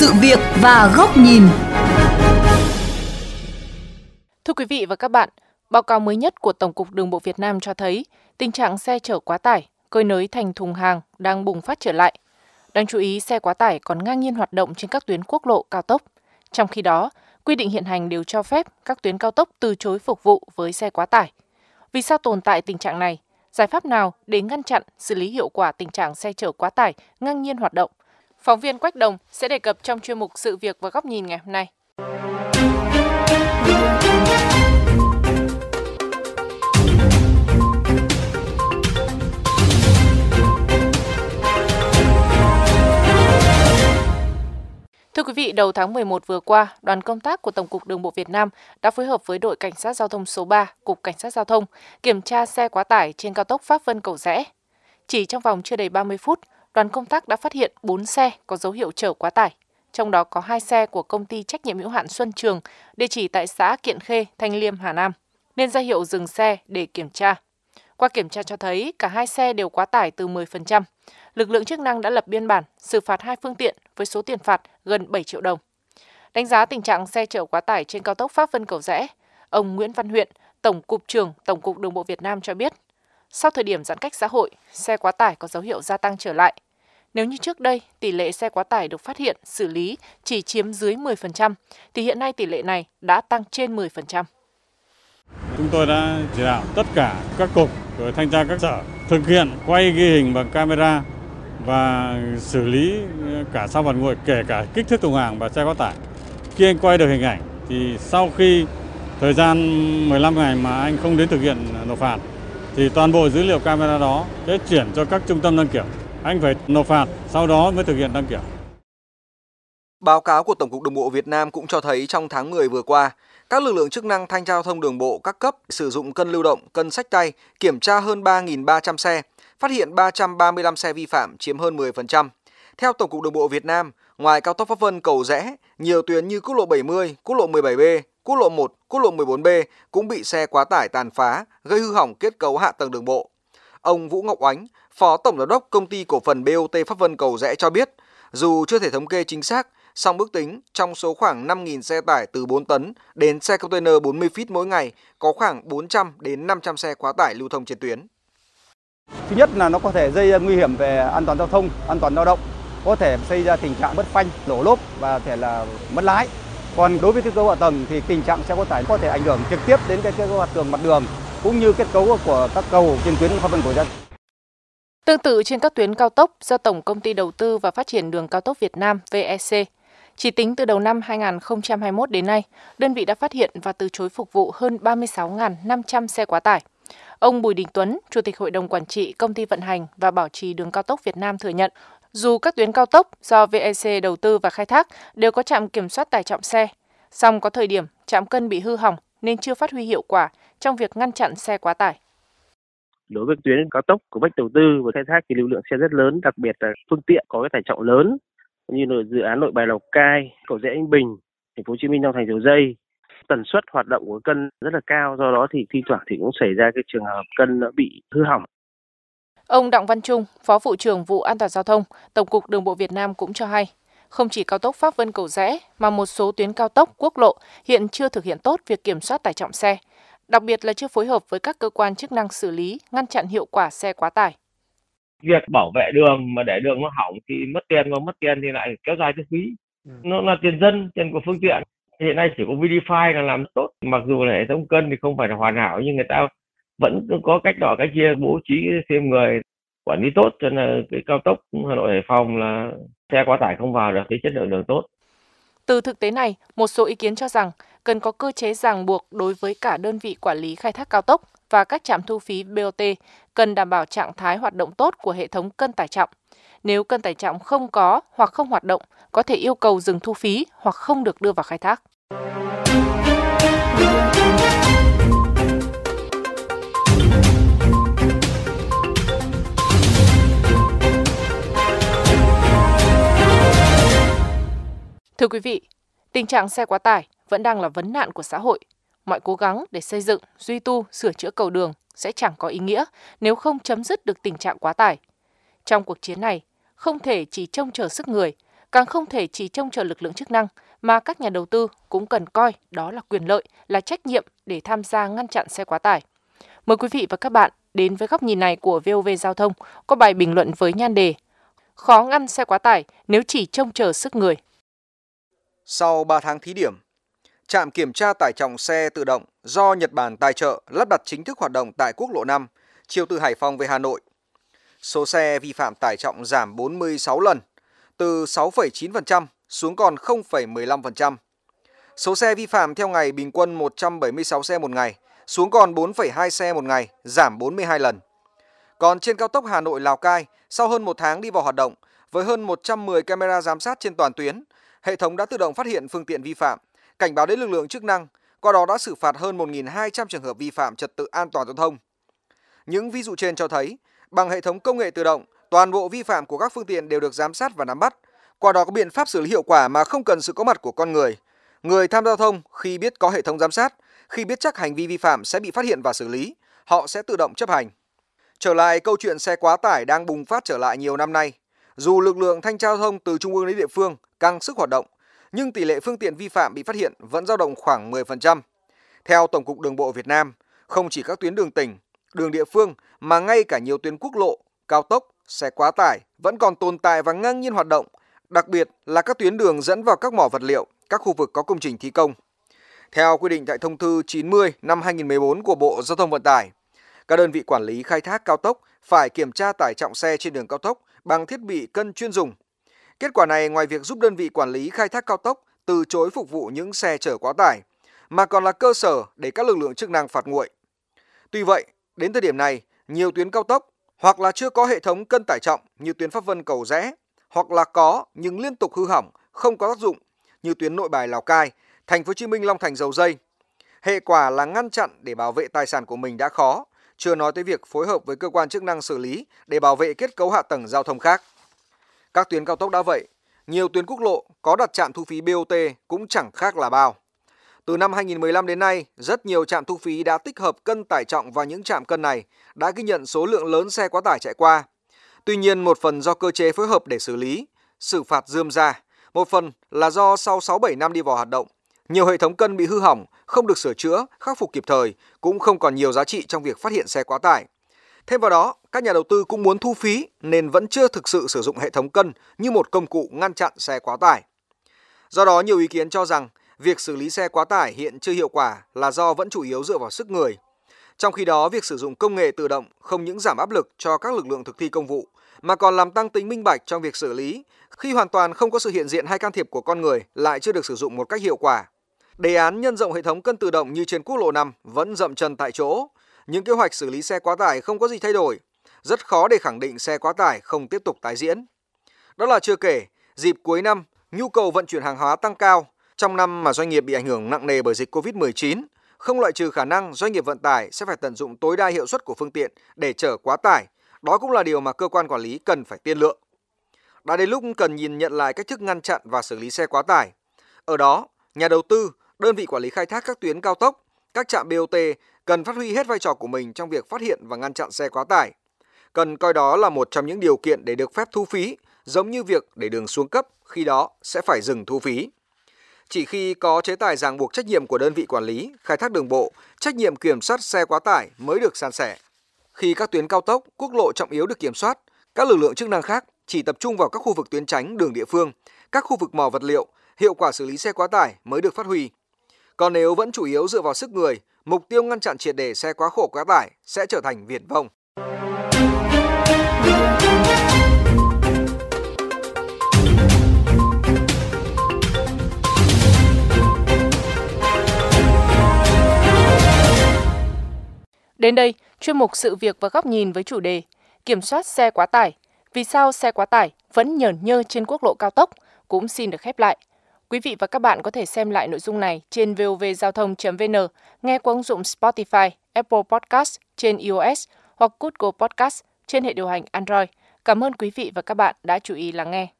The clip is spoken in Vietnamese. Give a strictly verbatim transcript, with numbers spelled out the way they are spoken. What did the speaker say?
sự việc và góc nhìn. Thưa quý vị và các bạn, báo cáo mới nhất của Tổng cục Đường bộ Việt Nam cho thấy tình trạng xe chở quá tải, cơi nới thành thùng hàng đang bùng phát trở lại. Đáng chú ý, xe quá tải còn ngang nhiên hoạt động trên các tuyến quốc lộ, cao tốc. Trong khi đó, quy định hiện hành đều cho phép các tuyến cao tốc từ chối phục vụ với xe quá tải. Vì sao tồn tại tình trạng này? Giải pháp nào để ngăn chặn, xử lý hiệu quả tình trạng xe chở quá tải ngang nhiên hoạt động? Phóng viên Quách Đồng sẽ đề cập trong chuyên mục Sự việc và góc nhìn ngày hôm nay. Thưa quý vị, đầu tháng mười một vừa qua, đoàn công tác của Tổng cục Đường bộ Việt Nam đã phối hợp với đội Cảnh sát Giao thông số ba, Cục Cảnh sát Giao thông, kiểm tra xe quá tải trên cao tốc Pháp Vân - Cầu Giẽ. Chỉ trong vòng chưa đầy ba mươi phút, đoàn công tác đã phát hiện bốn xe có dấu hiệu chở quá tải, trong đó có hai xe của công ty trách nhiệm hữu hạn Xuân Trường, địa chỉ tại xã Kiện Khê, Thanh Liêm, Hà Nam, nên ra hiệu dừng xe để kiểm tra. Qua kiểm tra cho thấy cả hai xe đều quá tải từ mười phần trăm. Lực lượng chức năng đã lập biên bản, xử phạt hai phương tiện với số tiền phạt gần bảy triệu đồng. Đánh giá tình trạng xe chở quá tải trên cao tốc Pháp Vân - Cầu Giẽ, ông Nguyễn Văn Huyện, Tổng cục trưởng Tổng cục Đường bộ Việt Nam cho biết, sau thời điểm giãn cách xã hội, xe quá tải có dấu hiệu gia tăng trở lại. Nếu như trước đây, tỷ lệ xe quá tải được phát hiện, xử lý chỉ chiếm dưới mười phần trăm, thì hiện nay tỷ lệ này đã tăng trên mười phần trăm. Chúng tôi đã chỉ đạo tất cả các cục, rồi thanh tra các sở thực hiện quay ghi hình bằng camera và xử lý cả sau phạt nguội, kể cả kích thước thùng hàng và xe quá tải. Khi anh quay được hình ảnh thì sau khi thời gian mười lăm ngày mà anh không đến thực hiện nộp phạt thì toàn bộ dữ liệu camera đó sẽ chuyển cho các trung tâm đăng kiểm. Anh phải nộp phạt, sau đó mới thực hiện đăng kiểm. Báo cáo của Tổng cục Đường bộ Việt Nam cũng cho thấy trong tháng mười vừa qua, các lực lượng chức năng thanh tra giao thông đường bộ các cấp sử dụng cân lưu động, cân xách tay, kiểm tra hơn ba nghìn ba trăm xe, phát hiện ba trăm ba mươi lăm xe vi phạm, chiếm hơn mười phần trăm. Theo Tổng cục Đường bộ Việt Nam, ngoài cao tốc Pháp Vân - Cầu Giẽ, nhiều tuyến như quốc lộ bảy mươi, quốc lộ mười bảy B, quốc lộ một, quốc lộ mười bốn B cũng bị xe quá tải tàn phá, gây hư hỏng kết cấu hạ tầng đường bộ. Ông Vũ Ngọc Ánh, Phó Tổng giám đốc Công ty Cổ phần bê o tê Pháp Vân - Cầu Giẽ cho biết, dù chưa thể thống kê chính xác, song ước tính trong số khoảng năm nghìn xe tải từ bốn tấn đến xe container bốn mươi feet mỗi ngày có khoảng bốn trăm đến năm trăm xe quá tải lưu thông trên tuyến. Thứ nhất là nó có thể gây nguy hiểm về an toàn giao thông, an toàn lao động, có thể gây ra tình trạng mất phanh, lổ lốp và có thể là mất lái. Còn đối với kết cấu hạ tầng thì tình trạng xe quá tải có thể ảnh hưởng trực tiếp đến cái kết cấu hạ tầng mặt đường cũng như kết cấu của các cầu trên tuyến Pháp Vân - Cầu Giẽ. Tương tự trên các tuyến cao tốc do Tổng Công ty Đầu tư và Phát triển Đường Cao tốc Việt Nam vê e xê, chỉ tính từ đầu năm hai nghìn không trăm hai mươi mốt đến nay, đơn vị đã phát hiện và từ chối phục vụ hơn ba mươi sáu nghìn năm trăm xe quá tải. Ông Bùi Đình Tuấn, Chủ tịch Hội đồng Quản trị Công ty Vận hành và Bảo trì Đường Cao tốc Việt Nam thừa nhận, dù các tuyến cao tốc do vê e xê đầu tư và khai thác đều có trạm kiểm soát tải trọng xe, song có thời điểm trạm cân bị hư hỏng nên chưa phát huy hiệu quả trong việc ngăn chặn xe quá tải. Đối với tuyến cao tốc của vê e xê đầu tư và khai thác thì lưu lượng xe rất lớn, đặc biệt là phương tiện có cái tải trọng lớn như nội dự án Nội Bài - Lào Cai, Cầu Giẽ - Ninh Bình, Thành phố Hồ Chí Minh trong thành Dầu Dây. Tần suất hoạt động của cân rất là cao, do đó thì thi thoảng thì cũng xảy ra cái trường hợp cân bị hư hỏng. Ông Đặng Văn Trung, Phó vụ trưởng vụ An toàn giao thông, Tổng cục Đường bộ Việt Nam cũng cho hay, không chỉ cao tốc Pháp Vân - Cầu Giẽ mà một số tuyến cao tốc quốc lộ hiện chưa thực hiện tốt việc kiểm soát tải trọng xe, đặc biệt là chưa phối hợp với các cơ quan chức năng xử lý, ngăn chặn hiệu quả xe quá tải. Việc bảo vệ đường mà để đường nó hỏng thì mất tiền, mà mất tiền thì lại kéo dài cái phí. Nó là tiền dân, tiền của phương tiện. Hiện nay chỉ có VDFi là làm tốt, mặc dù là hệ thống cân thì không phải là hoàn hảo nhưng người ta vẫn có cách đỏ cách kia, bố trí thêm người quản lý tốt, cho nên là cái cao tốc Hà Nội - Hải Phòng là xe quá tải không vào được, cái chất lượng đường tốt. Từ thực tế này, một số ý kiến cho rằng cần có cơ chế ràng buộc đối với cả đơn vị quản lý khai thác cao tốc và các trạm thu phí bê o tê cần đảm bảo trạng thái hoạt động tốt của hệ thống cân tải trọng. Nếu cân tải trọng không có hoặc không hoạt động, có thể yêu cầu dừng thu phí hoặc không được đưa vào khai thác. Thưa quý vị, tình trạng xe quá tải vẫn đang là vấn nạn của xã hội. Mọi cố gắng để xây dựng, duy tu, sửa chữa cầu đường sẽ chẳng có ý nghĩa nếu không chấm dứt được tình trạng quá tải. Trong cuộc chiến này, không thể chỉ trông chờ sức người, càng không thể chỉ trông chờ lực lượng chức năng, mà các nhà đầu tư cũng cần coi đó là quyền lợi, là trách nhiệm để tham gia ngăn chặn xe quá tải. Mời quý vị và các bạn đến với góc nhìn này của vê o vê Giao thông có bài bình luận với nhan đề "Khó ngăn xe quá tải nếu chỉ trông chờ sức người". Sau ba tháng thí điểm, trạm kiểm tra tải trọng xe tự động do Nhật Bản tài trợ lắp đặt chính thức hoạt động tại quốc lộ năm, chiều từ Hải Phòng về Hà Nội. Số xe vi phạm tải trọng giảm bốn mươi sáu lần, từ sáu phẩy chín phần trăm xuống còn không phẩy mười lăm phần trăm. Số xe vi phạm theo ngày bình quân một trăm bảy mươi sáu xe một ngày, xuống còn bốn phẩy hai xe một ngày, giảm bốn mươi hai lần. Còn trên cao tốc Hà Nội-Lào Cai, sau hơn một tháng đi vào hoạt động, với hơn một trăm mười camera giám sát trên toàn tuyến, hệ thống đã tự động phát hiện phương tiện vi phạm, cảnh báo đến lực lượng chức năng, qua đó đã xử phạt hơn một nghìn hai trăm trường hợp vi phạm trật tự an toàn giao thông. Những ví dụ trên cho thấy, bằng hệ thống công nghệ tự động, toàn bộ vi phạm của các phương tiện đều được giám sát và nắm bắt, qua đó có biện pháp xử lý hiệu quả mà không cần sự có mặt của con người. Người tham gia giao thông khi biết có hệ thống giám sát, khi biết chắc hành vi vi phạm sẽ bị phát hiện và xử lý, họ sẽ tự động chấp hành. Trở lại câu chuyện xe quá tải đang bùng phát trở lại nhiều năm nay, dù lực lượng thanh tra giao thông từ trung ương đến địa phương căng sức hoạt động, nhưng tỷ lệ phương tiện vi phạm bị phát hiện vẫn dao động khoảng mười phần trăm. Theo Tổng cục Đường bộ Việt Nam, không chỉ các tuyến đường tỉnh, đường địa phương mà ngay cả nhiều tuyến quốc lộ, cao tốc, xe quá tải vẫn còn tồn tại và ngang nhiên hoạt động, đặc biệt là các tuyến đường dẫn vào các mỏ vật liệu, các khu vực có công trình thi công. Theo quy định tại Thông tư chín mươi năm hai nghìn không trăm mười bốn của Bộ Giao thông Vận tải, các đơn vị quản lý khai thác cao tốc phải kiểm tra tải trọng xe trên đường cao tốc bằng thiết bị cân chuyên dùng. Kết quả này ngoài việc giúp đơn vị quản lý khai thác cao tốc từ chối phục vụ những xe chở quá tải, mà còn là cơ sở để các lực lượng chức năng phạt nguội. Tuy vậy, đến thời điểm này, nhiều tuyến cao tốc hoặc là chưa có hệ thống cân tải trọng như tuyến Pháp Vân Cầu Rẽ, hoặc là có nhưng liên tục hư hỏng, không có tác dụng như tuyến Nội Bài Lào Cai, Thành phố Hồ Chí Minh Long Thành Dầu Giây. Hệ quả là ngăn chặn để bảo vệ tài sản của mình đã khó, chưa nói tới việc phối hợp với cơ quan chức năng xử lý để bảo vệ kết cấu hạ tầng giao thông khác. Các tuyến cao tốc đã vậy, nhiều tuyến quốc lộ có đặt trạm thu phí bê o tê cũng chẳng khác là bao. Từ năm hai nghìn không trăm mười lăm đến nay, rất nhiều trạm thu phí đã tích hợp cân tải trọng và những trạm cân này đã ghi nhận số lượng lớn xe quá tải chạy qua. Tuy nhiên, một phần do cơ chế phối hợp để xử lý, xử phạt rườm rà, một phần là do sau sáu bảy năm đi vào hoạt động, nhiều hệ thống cân bị hư hỏng, không được sửa chữa, khắc phục kịp thời, cũng không còn nhiều giá trị trong việc phát hiện xe quá tải. Thêm vào đó, các nhà đầu tư cũng muốn thu phí nên vẫn chưa thực sự sử dụng hệ thống cân như một công cụ ngăn chặn xe quá tải. Do đó, nhiều ý kiến cho rằng việc xử lý xe quá tải hiện chưa hiệu quả là do vẫn chủ yếu dựa vào sức người. Trong khi đó, việc sử dụng công nghệ tự động không những giảm áp lực cho các lực lượng thực thi công vụ, mà còn làm tăng tính minh bạch trong việc xử lý, khi hoàn toàn không có sự hiện diện hay can thiệp của con người lại chưa được sử dụng một cách hiệu quả. Đề án nhân rộng hệ thống cân tự động như trên quốc lộ năm vẫn dậm chân tại chỗ. Những kế hoạch xử lý xe quá tải không có gì thay đổi, rất khó để khẳng định xe quá tải không tiếp tục tái diễn. Đó là chưa kể, dịp cuối năm, nhu cầu vận chuyển hàng hóa tăng cao, trong năm mà doanh nghiệp bị ảnh hưởng nặng nề bởi dịch Covid mười chín, không loại trừ khả năng doanh nghiệp vận tải sẽ phải tận dụng tối đa hiệu suất của phương tiện để chở quá tải. Đó cũng là điều mà cơ quan quản lý cần phải tiên lượng. Đã đến lúc cần nhìn nhận lại cách thức ngăn chặn và xử lý xe quá tải. Ở đó, nhà đầu tư, đơn vị quản lý khai thác các tuyến cao tốc, các trạm bê o tê cần phát huy hết vai trò của mình trong việc phát hiện và ngăn chặn xe quá tải. Cần coi đó là một trong những điều kiện để được phép thu phí, giống như việc để đường xuống cấp, khi đó sẽ phải dừng thu phí. Chỉ khi có chế tài ràng buộc trách nhiệm của đơn vị quản lý, khai thác đường bộ, trách nhiệm kiểm soát xe quá tải mới được san sẻ. Khi các tuyến cao tốc, quốc lộ trọng yếu được kiểm soát, các lực lượng chức năng khác chỉ tập trung vào các khu vực tuyến tránh đường địa phương, các khu vực mỏ vật liệu, hiệu quả xử lý xe quá tải mới được phát huy. Còn nếu vẫn chủ yếu dựa vào sức người, mục tiêu ngăn chặn triệt để xe quá khổ quá tải sẽ trở thành viển vông. Đến đây, chuyên mục Sự việc và góc nhìn với chủ đề Kiểm soát xe quá tải, vì sao xe quá tải vẫn nhởn nhơ trên quốc lộ cao tốc cũng xin được khép lại. Quý vị và các bạn có thể xem lại nội dung này trên vovgiaothong chấm vn, nghe qua ứng dụng Spotify, Apple Podcast trên iOS hoặc Google Podcast trên hệ điều hành Android. Cảm ơn quý vị và các bạn đã chú ý lắng nghe.